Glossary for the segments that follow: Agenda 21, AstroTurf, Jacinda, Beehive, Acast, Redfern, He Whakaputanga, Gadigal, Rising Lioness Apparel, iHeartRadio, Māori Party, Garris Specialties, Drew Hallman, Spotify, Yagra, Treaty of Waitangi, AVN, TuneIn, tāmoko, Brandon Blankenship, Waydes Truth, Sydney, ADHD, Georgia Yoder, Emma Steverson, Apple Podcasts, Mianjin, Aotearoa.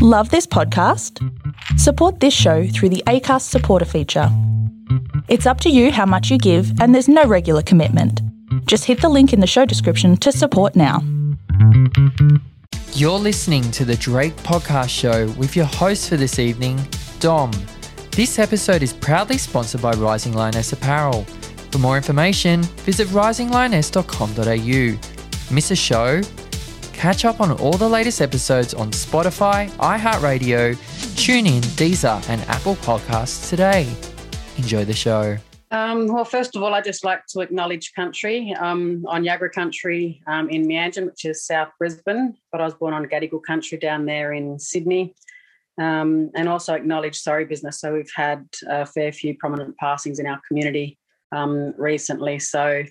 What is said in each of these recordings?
Love this podcast? Support this show through the Acast supporter feature. It's up to you how much you give and there's no regular commitment. Just hit the link in the show description to support now. You're listening to The Drayk Podcast Show with your host for this evening, Dom. This episode is proudly sponsored by Rising Lioness Apparel. For more information, visit risinglioness.com.au. Miss a show? Catch up on all the latest episodes on Spotify, iHeartRadio, TuneIn, Deezer and Apple Podcasts today. Enjoy the show. Well, first of all, I'd just like to acknowledge country on Yagra country in Mianjin, which is South Brisbane, but I was born on Gadigal country down there in Sydney, and also acknowledge Sorry business. So we've had a fair few prominent passings in our community recently. So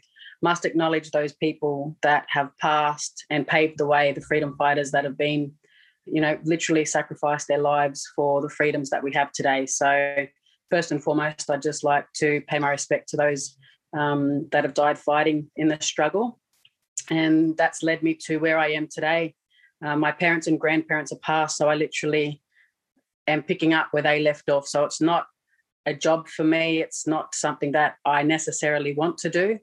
must acknowledge those people that have passed and paved the way, the freedom fighters that have been, you know, literally sacrificed their lives for the freedoms that we have today. So first and foremost, I'd just like to pay my respect to those that have died fighting in the struggle. And that's led me to where I am today. My parents and grandparents are passed, so I literally am picking up where they left off. So it's not a job for me. It's not something that I necessarily want to do.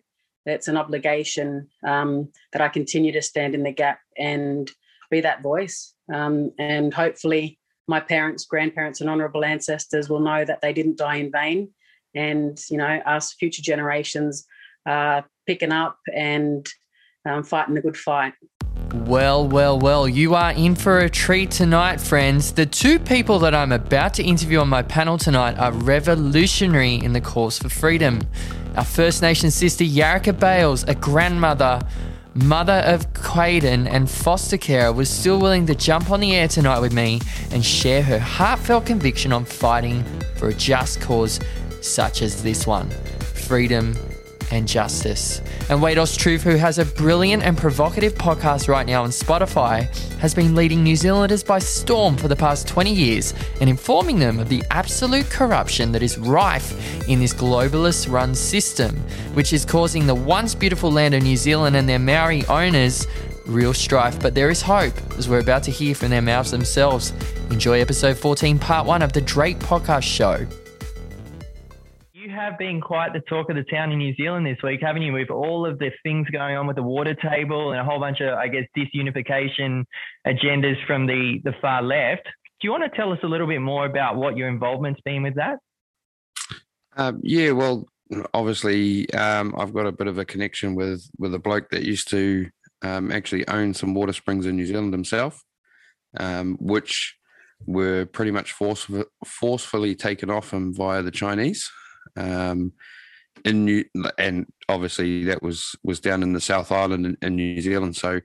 It's an obligation that I continue to stand in the gap and be that voice. And hopefully my parents, grandparents and honourable ancestors will know that they didn't die in vain, and, you know, us future generations are picking up and fighting the good fight. Well, you are in for a treat tonight, friends. The two people that I'm about to interview on my panel tonight are revolutionary in the cause for freedom. Our First Nation sister Yarraka Bales, a grandmother, mother of Quaden and foster carer, was still willing to jump on the air tonight with me and share her heartfelt conviction on fighting for a just cause such as this one, freedom and justice. And Waydes Truth, who has a brilliant and provocative podcast right now on Spotify, has been leading New Zealanders by storm for the past 20 years and informing them of the absolute corruption that is rife in this globalist-run system, which is causing the once beautiful land of New Zealand and their Maori owners real strife. But there is hope, as we're about to hear from their mouths themselves. Enjoy episode 14, part 1 of The Drayk Podcast Show. Have been quite the talk of the town in New Zealand this week, haven't you, with all of the things going on with the water table and a whole bunch of, I guess, disunification agendas from the far left. Do you want to tell us a little bit more about what your involvement's been with that? Well, obviously I've got a bit of a connection with a bloke that used to actually own some water springs in New Zealand himself, which were pretty much forcefully taken off him via the Chinese. And obviously that was down in the South Island in New Zealand. So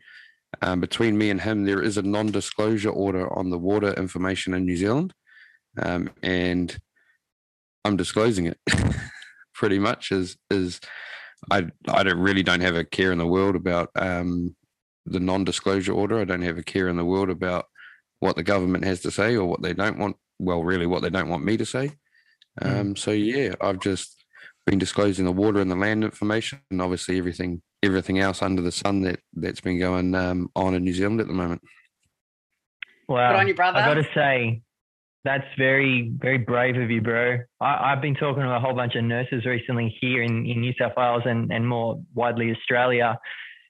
between me and him, there is a non-disclosure order on the water information in New Zealand, and I'm disclosing it. Pretty much is I don't have a care in the world about the non-disclosure order. I don't have a care in the world about what the government has to say or what they don't want. Well, really, what they don't want me to say. I've just been disclosing the water and the land information, and obviously everything else under the sun that's been going on in New Zealand at the moment. Wow. Good on you, brother. I've got to say, that's very, very brave of you, bro. I've been talking to a whole bunch of nurses recently here in New South Wales and more widely Australia,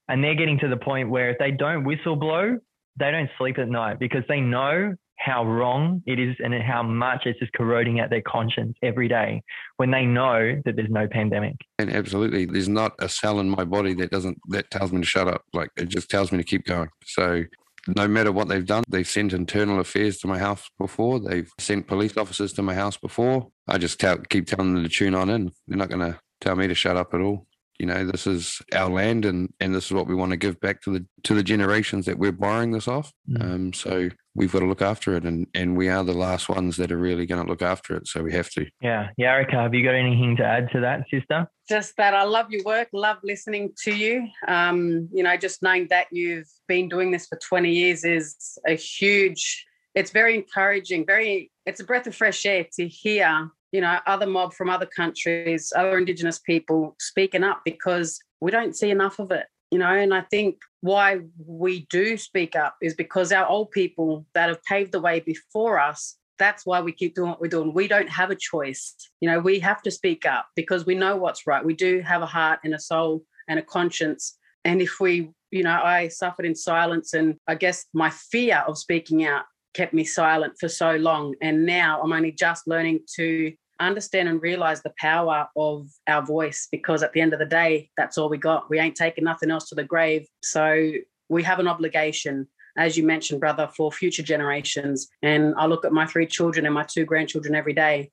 and they're getting to the point where if they don't whistleblow, they don't sleep at night because they know how wrong it is and how much it's just corroding at their conscience every day when they know that there's no pandemic. And absolutely, there's not a cell in my body that tells me to shut up. Like, it just tells me to keep going. So no matter what they've done, they've sent internal affairs to my house before. They've sent police officers to my house before. I just keep telling them to tune on in. They're not going to tell me to shut up at all. You know, this is our land and this is what we want to give back to the generations that we're borrowing this off. So we've got to look after it and we are the last ones that are really going to look after it. So we have to. Yeah. Yarraka, have you got anything to add to that, sister? Just that I love your work, love listening to you. You know, just knowing that you've been doing this for 20 years is it's very encouraging, it's a breath of fresh air to hear, you know, other mob from other countries, other Indigenous people speaking up because we don't see enough of it. you know, and I think why we do speak up is because our old people that have paved the way before us, that's why we keep doing what we're doing. We don't have a choice. You know, we have to speak up because we know what's right. We do have a heart and a soul and a conscience. And if we, you know, I suffered in silence, and I guess my fear of speaking out kept me silent for so long. And now I'm only just learning to understand and realise the power of our voice, because at the end of the day, that's all we got. We ain't taking nothing else to the grave. So we have an obligation, as you mentioned, brother, for future generations. And I look at my 3 children and my 2 grandchildren every day,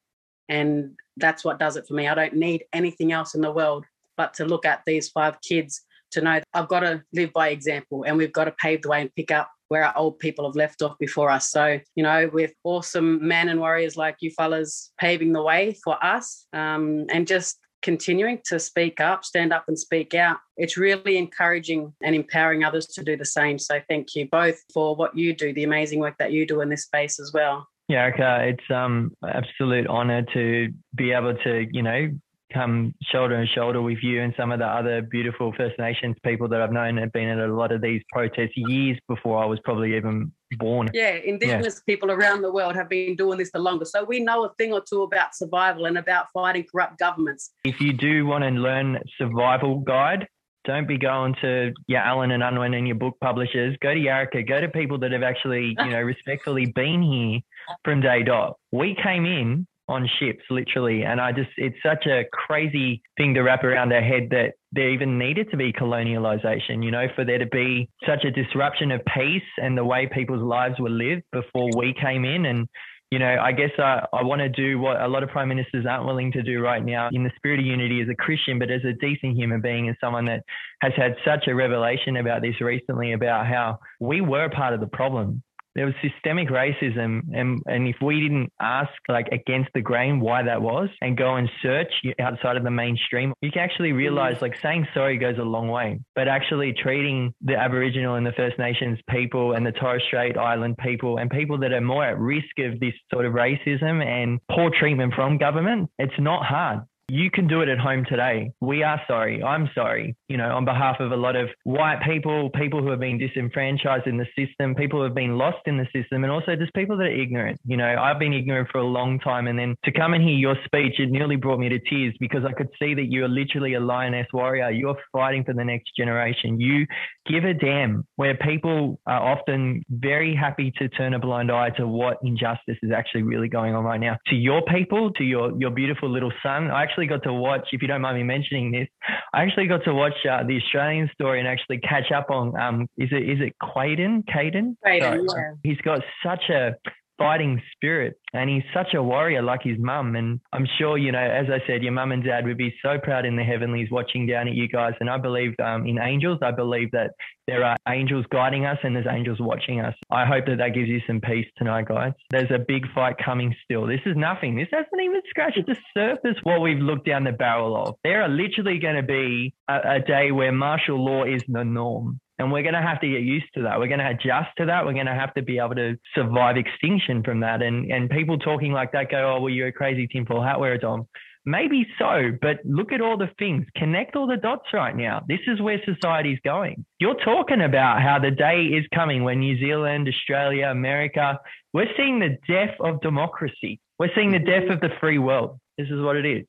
and that's what does it for me. I don't need anything else in the world but to look at these 5 kids to know that I've got to live by example, and we've got to pave the way and pick up where our old people have left off before us. So, you know, with awesome men and warriors like you fellas paving the way for us, and just continuing to speak up, stand up and speak out. It's really encouraging and empowering others to do the same. So thank you both for what you do, the amazing work that you do in this space as well. Yarraka, it's absolute honour to be able to, you know, come shoulder to shoulder with you and some of the other beautiful First Nations people that I've known have been at a lot of these protests years before I was probably even born. Yeah, Indigenous people around the world have been doing this the longest. So we know a thing or two about survival and about fighting corrupt governments. If you do want to learn survival guide, don't be going to your Allen and Unwin and your book publishers. Go to Yarraka. Go to people that have actually, you know, respectfully been here from day dot. We came in on ships, literally. And it's such a crazy thing to wrap around our head that there even needed to be colonialization, you know, for there to be such a disruption of peace and the way people's lives were lived before we came in. And, you know, I guess I want to do what a lot of prime ministers aren't willing to do right now in the spirit of unity as a Christian, but as a decent human being and someone that has had such a revelation about this recently, about how we were part of the problem. There was systemic racism, and if we didn't ask, like, against the grain why that was and go and search outside of the mainstream, you can actually realize, like, saying sorry goes a long way, but actually treating the Aboriginal and the First Nations people and the Torres Strait Island people and people that are more at risk of this sort of racism and poor treatment from government, it's not hard. You can do it at home today. We are sorry. I'm sorry. You know, on behalf of a lot of white people, people who have been disenfranchised in the system, people who have been lost in the system, and also just people that are ignorant. You know, I've been ignorant for a long time. And then to come and hear your speech, it nearly brought me to tears, because I could see that you're literally a lioness warrior. You're fighting for the next generation. You give a damn, where people are often very happy to turn a blind eye to what injustice is actually really going on right now. To your people, to your beautiful little son, I actually got to watch, if you don't mind me mentioning this, I actually got to watch the Australian story and actually catch up on, is it Quaden? Caden? Quaden, yeah. He's got such a fighting spirit, and he's such a warrior like his mum. And I'm sure, you know, as I said, your mum and dad would be so proud in the heavenlies watching down at you guys. And I believe in angels. I believe that there are angels guiding us and there's angels watching us. I hope that gives you some peace tonight, guys. There's a big fight coming still. This is nothing. This hasn't even scratched the surface what we've looked down the barrel of. There are literally going to be a day where martial law is the norm. And we're going to have to get used to that. We're going to adjust to that. We're going to have to be able to survive extinction from that. And people talking like that go, oh, well, you're a crazy tinfoil hat wearer, Dom. Maybe so, but look at all the things. Connect all the dots right now. This is where society's going. You're talking about how the day is coming when New Zealand, Australia, America, we're seeing the death of democracy. We're seeing the death of the free world. This is what it is.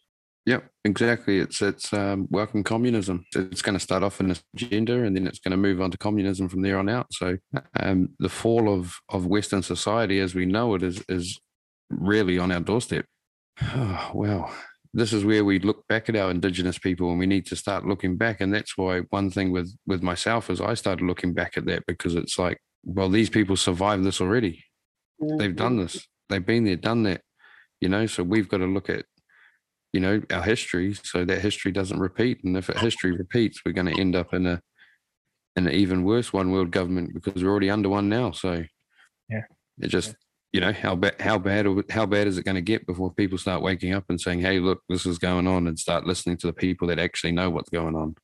Yep, exactly. It's welcome communism. It's going to start off in this agenda, and then it's going to move on to communism from there on out. So the fall of Western society as we know it is really on our doorstep. Oh, wow. This is where we look back at our Indigenous people, and we need to start looking back. And that's why one thing with myself is I started looking back at that, because it's like, well, these people survived this already. They've done this. They've been there, done that. You know, so we've got to look at, you know, our history, so that history doesn't repeat. And if history repeats, we're going to end up in an even worse one world government, because we're already under one now. So yeah, it just, you know, how bad is it going to get before people start waking up and saying, hey, look, this is going on, and start listening to the people that actually know what's going on.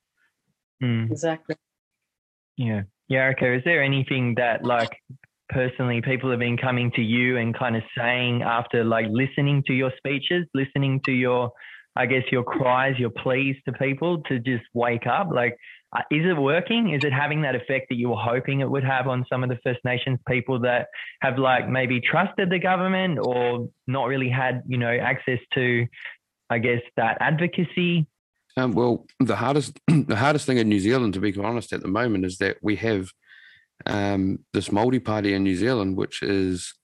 Exactly. Yeah. Yarraka, is there anything that, like, personally people have been coming to you and kind of saying after, like, listening to your speeches, listening to your, I guess, your cries, your pleas to people to just wake up? Like, Is it working? Is it having that effect that you were hoping it would have on some of the First Nations people that have like maybe trusted the government or not really had, you know, access to, I guess, that advocacy? Well, the hardest thing in New Zealand, to be honest, at the moment is that we have this Māori Party in New Zealand, which is,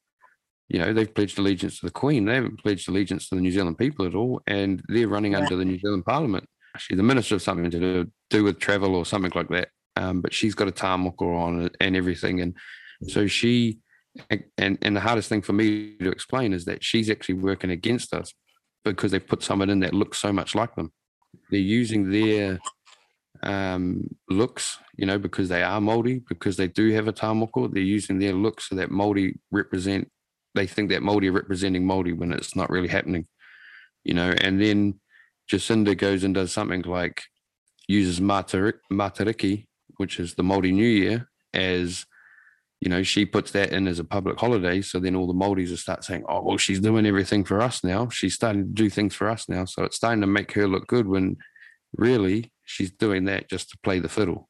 you know, they've pledged allegiance to the Queen. They haven't pledged allegiance to the New Zealand people at all, and they're running under the New Zealand Parliament. She's the minister of something to do with travel or something like that, but she's got a tāmoko on and everything. And so she, and the hardest thing for me to explain is that she's actually working against us because they've put someone in that looks so much like them. They're using their looks, you know, because they are Māori, because they do have a tāmoko. They're using their looks so that Māori represent, they think that Māori are representing Māori when it's not really happening, you know. And then Jacinda goes and does something like uses Matariki, which is the Māori New Year, as, you know, she puts that in as a public holiday. So then all the Māoris will start saying, oh, well, she's doing everything for us now. She's starting to do things for us now. So it's starting to make her look good when really she's doing that just to play the fiddle.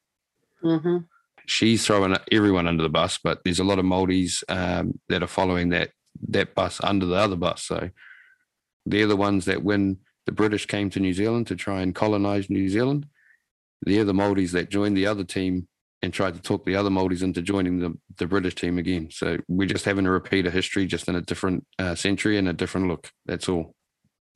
Mm-hmm. She's throwing everyone under the bus, but there's a lot of Māoris that are following that bus under the other bus. So they're the ones that when the British came to New Zealand to try and colonise New Zealand, they're the Māoris that joined the other team and tried to talk the other Māoris into joining the British team again. So we're just having a repeat of history, just in a different century and a different look. That's all.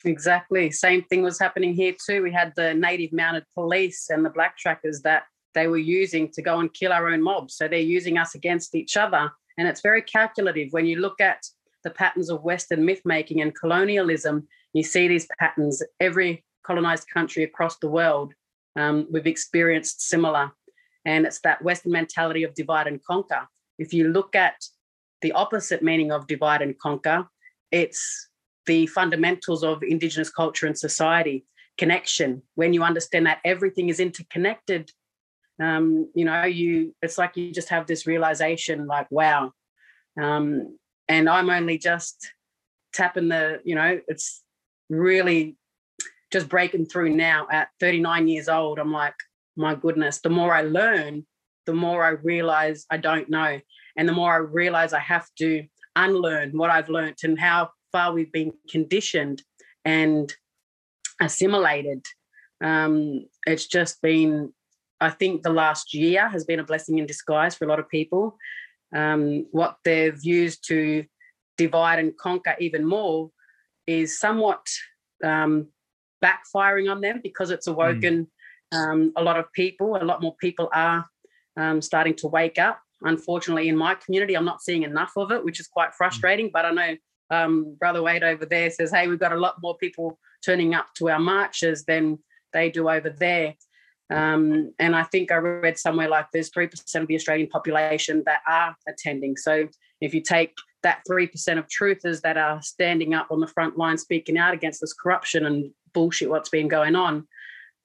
Exactly. Same thing was happening here too. We had the native mounted police and the black trackers that they were using to go and kill our own mobs. So they're using us against each other. And it's very calculative. When you look at the patterns of Western myth-making and colonialism, you see these patterns. Every colonised country across the world, we've experienced similar. And it's that Western mentality of divide and conquer. If you look at the opposite meaning of divide and conquer, it's the fundamentals of Indigenous culture and society, connection. When you understand that everything is interconnected, you know, it's like you just have this realization, like, wow. And I'm only just tapping the, you know, it's really just breaking through now at 39 years old. I'm like, my goodness, the more I learn, the more I realize I don't know. And the more I realize I have to unlearn what I've learned and how far we've been conditioned and assimilated. It's just been, I think the last year has been a blessing in disguise for a lot of people. What they've used to divide and conquer even more is somewhat backfiring on them because it's awoken a lot of people. A lot more people are starting to wake up. Unfortunately, in my community, I'm not seeing enough of it, which is quite frustrating. But I know Brother Wade over there says, hey, we've got a lot more people turning up to our marches than they do over there. And I think I read somewhere like there's 3% of the Australian population that are attending. So if you take that 3% of truthers that are standing up on the front line, speaking out against this corruption and bullshit what's been going on,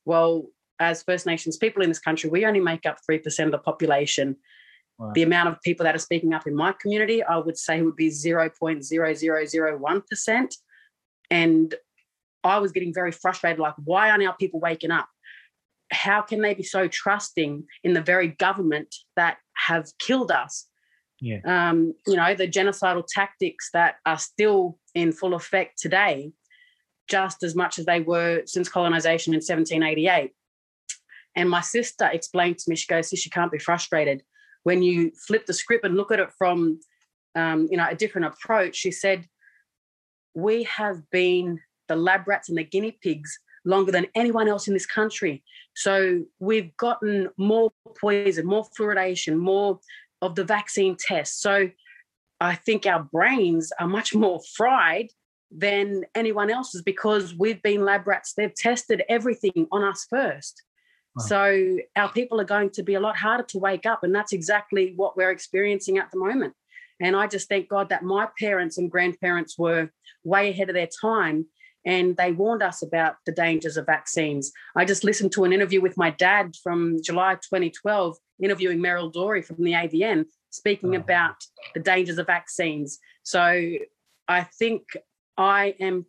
well, as First Nations people in this country, we only make up 3% of the population. Wow. The amount of people that are speaking up in my community, I would say would be 0.0001%. And I was getting very frustrated, like, why aren't our people waking up? How can they be so trusting in the very government that have killed us? Yeah. You know, the genocidal tactics that are still in full effect today, just as much as they were since colonisation in 1788. And my sister explained to me, she goes, sis, you can't be frustrated. When you flip the script and look at it from, you know, a different approach, she said, we have been the lab rats and the guinea pigs longer than anyone else in this country. So we've gotten more poison, more fluoridation, more of the vaccine tests. So I think our brains are much more fried than anyone else's because we've been lab rats. They've tested everything on us first. Wow. So our people are going to be a lot harder to wake up, and that's exactly what we're experiencing at the moment. And I just thank God that my parents and grandparents were way ahead of their time, and they warned us about the dangers of vaccines. I just listened to an interview with my dad from July 2012, interviewing Meryl Dory from the AVN, speaking about the dangers of vaccines. So I think I am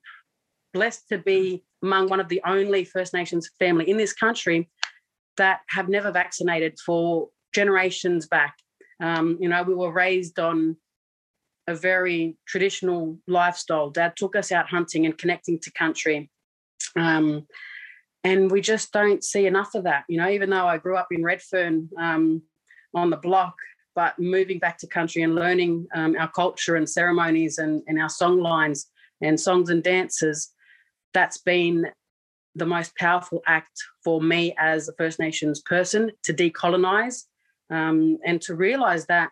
blessed to be among one of the only First Nations family in this country that have never vaccinated for generations back. We were raised on a very traditional lifestyle. Dad took us out hunting and connecting to country. And we just don't see enough of that. Even though I grew up in Redfern on the block, but moving back to country and learning our culture and ceremonies and our song lines and songs and dances, that's been the most powerful act for me as a First Nations person to decolonise and to realise that,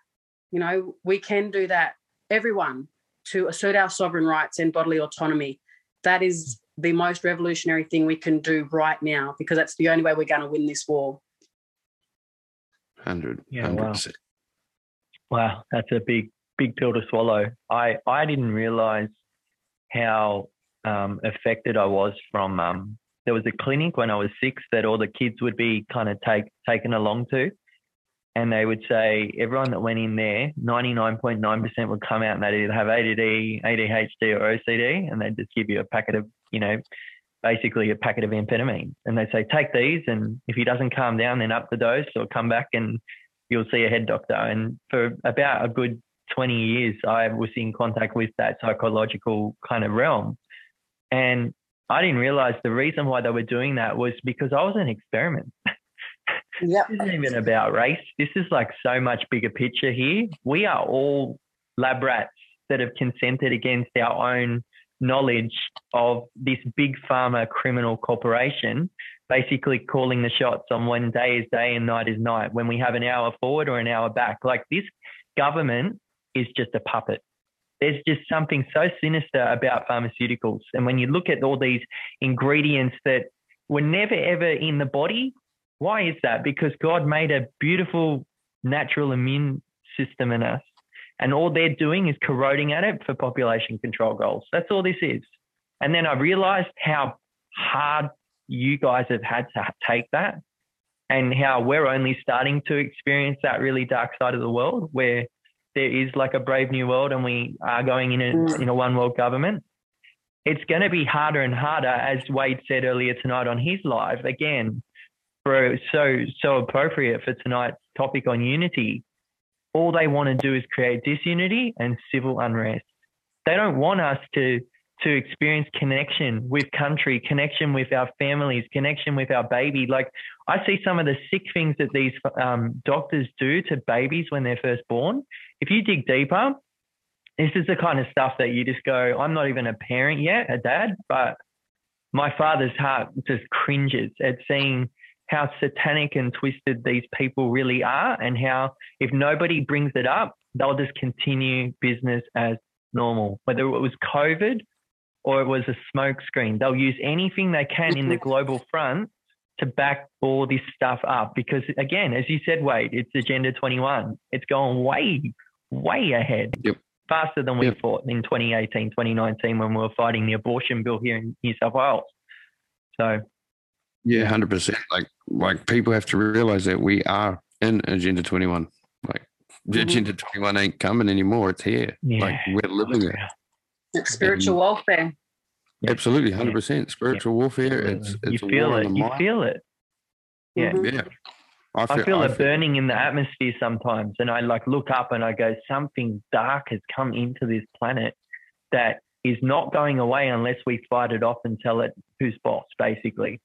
we can do that, everyone, to assert our sovereign rights and bodily autonomy. That is the most revolutionary thing we can do right now, because that's the only way we're going to win this war. 100%. Yeah, wow. Wow, that's a big pill to swallow. I didn't realise how affected I was from there was a clinic when I was 6 that all the kids would be kind of taken along to, and they would say everyone that went in there, 99.9% would come out and they'd have ADD, ADHD or OCD, and they'd just give you a packet of, basically a packet of amphetamine, and they'd say take these, and if he doesn't calm down then up the dose or come back and you'll see a head doctor. And for about a good 20 years I was in contact with that psychological kind of realm. And I didn't realize the reason why they were doing that was because I was an experiment. Yep. This isn't even about race. This is like so much bigger picture here. We are all lab rats that have consented against our own knowledge of this big pharma criminal corporation basically calling the shots on when day is day and night is night, when we have an hour forward or an hour back. Like, this government is just a puppet. There's just something so sinister about pharmaceuticals. And when you look at all these ingredients that were never, ever in the body, why is that? Because God made a beautiful natural immune system in us, and all they're doing is corroding at it for population control goals. That's all this is. And then I realized how hard you guys have had to take that, and how we're only starting to experience that really dark side of the world where there is like a brave new world and we are going in a one world government. It's going to be harder and harder, as Wade said earlier tonight on his live, again, so appropriate for tonight's topic on unity. All they want to do is create disunity and civil unrest. They don't want us to experience connection with country, connection with our families, connection with our baby. Like, I see some of the sick things that these doctors do to babies when they're first born. If you dig deeper, this is the kind of stuff that you just go, I'm not even a parent yet, a dad, but my father's heart just cringes at seeing how satanic and twisted these people really are, and how if nobody brings it up, they'll just continue business as normal, whether it was COVID or it was a smokescreen. They'll use anything they can in the global front to back all this stuff up. Because again, as you said, Wade, it's Agenda 21. It's going way, way ahead, faster than we thought in 2018, 2019 when we were fighting the abortion bill here in New South Wales. So, yeah, 100%. Like people have to realize that we are in Agenda 21. Like, Agenda 21 ain't coming anymore. It's here. Yeah. Like, we're living it. It's spiritual warfare. Absolutely, 100%. Spiritual warfare. It's you feel it. You feel it. Yeah. Yeah. I feel it burning in the atmosphere sometimes, and I look up and I go, something dark has come into this planet that is not going away unless we fight it off and tell it who's boss, basically.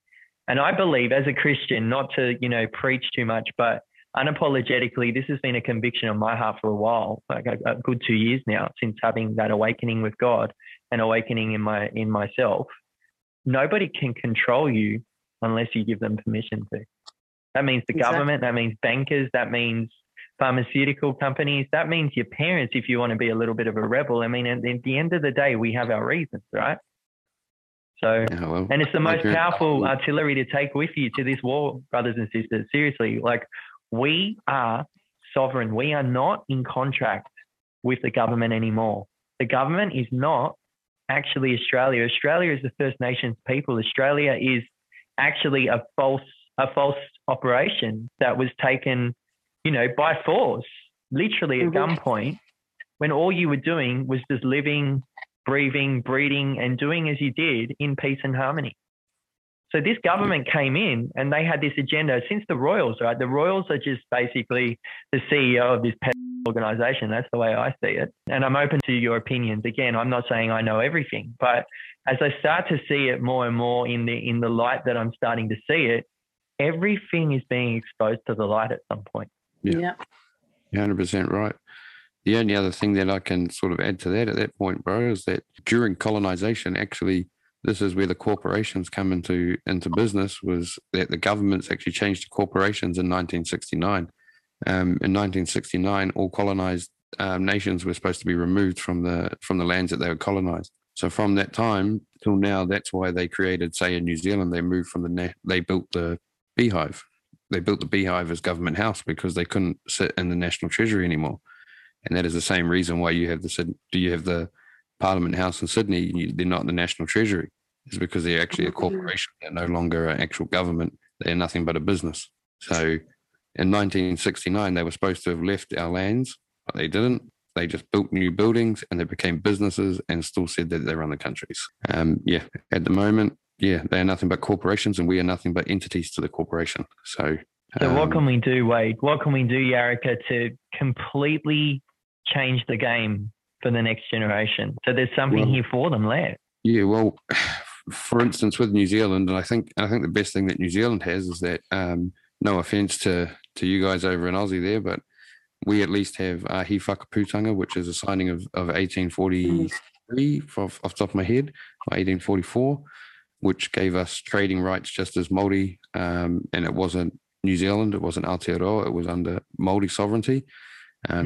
And I believe, as a Christian, not to preach too much, but unapologetically, this has been a conviction on my heart for a while, like a good 2 years now, since having that awakening with God and awakening in myself. Nobody can control you unless you give them permission to. That means the government, that means bankers, that means pharmaceutical companies, that means your parents, if you want to be a little bit of a rebel. I mean, at the end of the day, we have our reasons, right? So, and it's the most powerful artillery to take with you to this war, brothers and sisters. Seriously, we are sovereign. We are not in contract with the government anymore. The government is not actually Australia. Australia is the First Nations people. Australia is actually a false operation that was taken, by force, literally at gunpoint, when all you were doing was just living, breathing, breeding, and doing as you did in peace and harmony. So this government came in and they had this agenda since the Royals, right? The Royals are just basically the CEO of this organisation. That's the way I see it. And I'm open to your opinions. Again, I'm not saying I know everything, but as I start to see it more and more in the light that I'm starting to see it, everything is being exposed to the light at some point. Yeah. You're 100% right. The only other thing that I can sort of add to that at that point, bro, is that during colonization, actually, this is where the corporations come into business, was that the governments actually changed to corporations in 1969. In 1969, all colonized nations were supposed to be removed from the lands that they were colonized. So from that time till now, that's why they created, say, in New Zealand, they moved from they built the Beehive. They built the Beehive as Government House because they couldn't sit in the National Treasury anymore. And that is the same reason why you have the Parliament House in Sydney. They're not in the National Treasury. It's because they're actually a corporation. They're no longer an actual government. They're nothing but a business. So in 1969, they were supposed to have left our lands, but they didn't. They just built new buildings and they became businesses and still said that they run the countries. At the moment, they are nothing but corporations and we are nothing but entities to the corporation. So what can we do, Wade? What can we do, Yarraka, to completely change the game for the next generation? So there's something here for them left. Yeah, well, for instance, with New Zealand, and I think the best thing that New Zealand has is that, no offence to you guys over in Aussie there, but we at least have He Whakaputanga, which is a signing of 1843, off the top of my head, or 1844, which gave us trading rights just as Māori, and it wasn't New Zealand, it wasn't Aotearoa, it was under Māori sovereignty.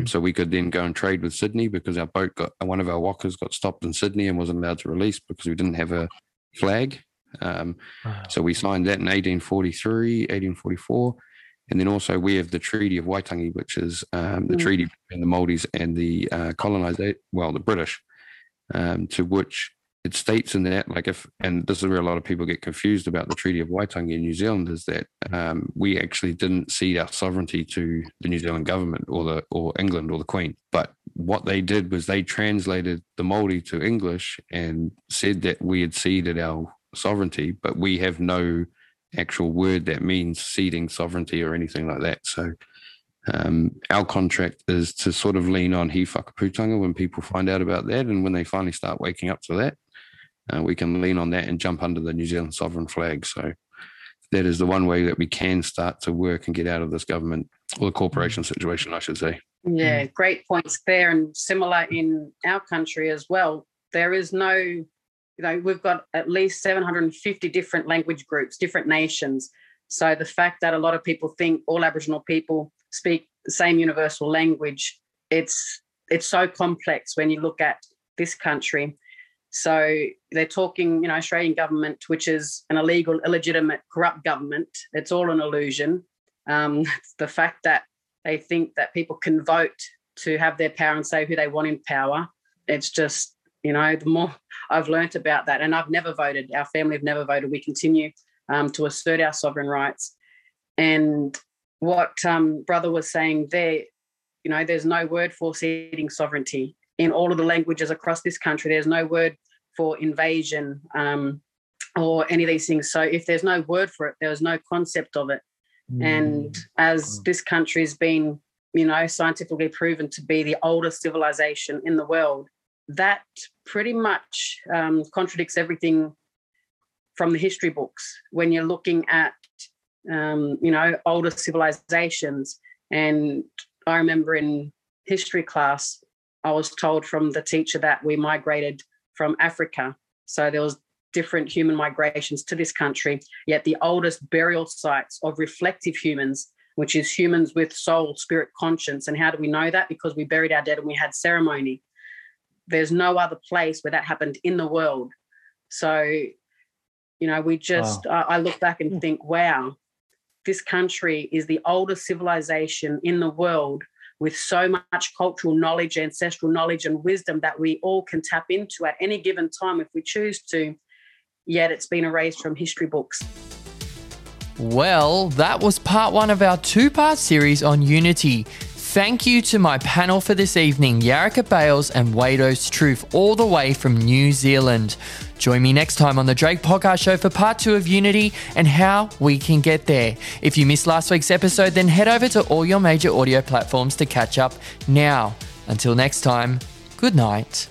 So we could then go and trade with Sydney because our boat one of our walkers got stopped in Sydney and wasn't allowed to release because we didn't have a flag. So we signed that in 1843, 1844. And then also we have the Treaty of Waitangi, which is the treaty between the Māoris and the the British, to which it states in that, and this is where a lot of people get confused about the Treaty of Waitangi in New Zealand, is that we actually didn't cede our sovereignty to the New Zealand government or England or the Queen. But what they did was they translated the Māori to English and said that we had ceded our sovereignty, but we have no actual word that means ceding sovereignty or anything like that. So our contract is to sort of lean on He Whakaputanga when people find out about that, and when they finally start waking up to that, we can lean on that and jump under the New Zealand sovereign flag. So that is the one way that we can start to work and get out of this government or the corporation situation, I should say. Yeah, great points there, and similar in our country as well. There is no... You know, we've got at least 750 different language groups, different nations. So the fact that a lot of people think all Aboriginal people speak the same universal language, it's so complex when you look at this country. So they're talking, you know, Australian government, which is an illegal, illegitimate, corrupt government. It's all an illusion. The fact that they think that people can vote to have their power and say who they want in power, it's just... You know, the more I've learnt about that, and I've never voted, our family have never voted, we continue to assert our sovereign rights. And what Brother was saying there, you know, there's no word for ceding sovereignty. In all of the languages across this country, there's no word for invasion or any of these things. So if there's no word for it, there's no concept of it. And as this country's been, you know, scientifically proven to be the oldest civilization in the world, that pretty much contradicts everything from the history books when you're looking at, you know, older civilizations. And I remember in history class, I was told from the teacher that we migrated from Africa. So there was different human migrations to this country, yet the oldest burial sites of reflective humans, which is humans with soul, spirit, conscience. And how do we know that? Because we buried our dead and we had ceremony. There's no other place where that happened in the world. So, you know, we just, I look back and think, wow, this country is the oldest civilization in the world with so much cultural knowledge, ancestral knowledge and wisdom that we all can tap into at any given time if we choose to, yet it's been erased from history books. Well, that was part one of our two-part series on unity. Thank you to my panel for this evening, Yarraka Bales and Waydes Truth, all the way from New Zealand. Join me next time on The Drayk Podcast Show for part 2 of Unity and how we can get there. If you missed last week's episode, then head over to all your major audio platforms to catch up now. Until next time, good night.